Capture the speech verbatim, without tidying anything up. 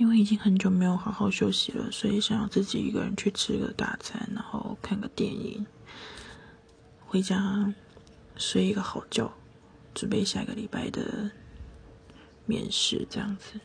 因为已经很久没有好好休息了，所以想要自己一个人去吃个大餐，然后看个电影，回家睡一个好觉，准备下个礼拜的面试这样子。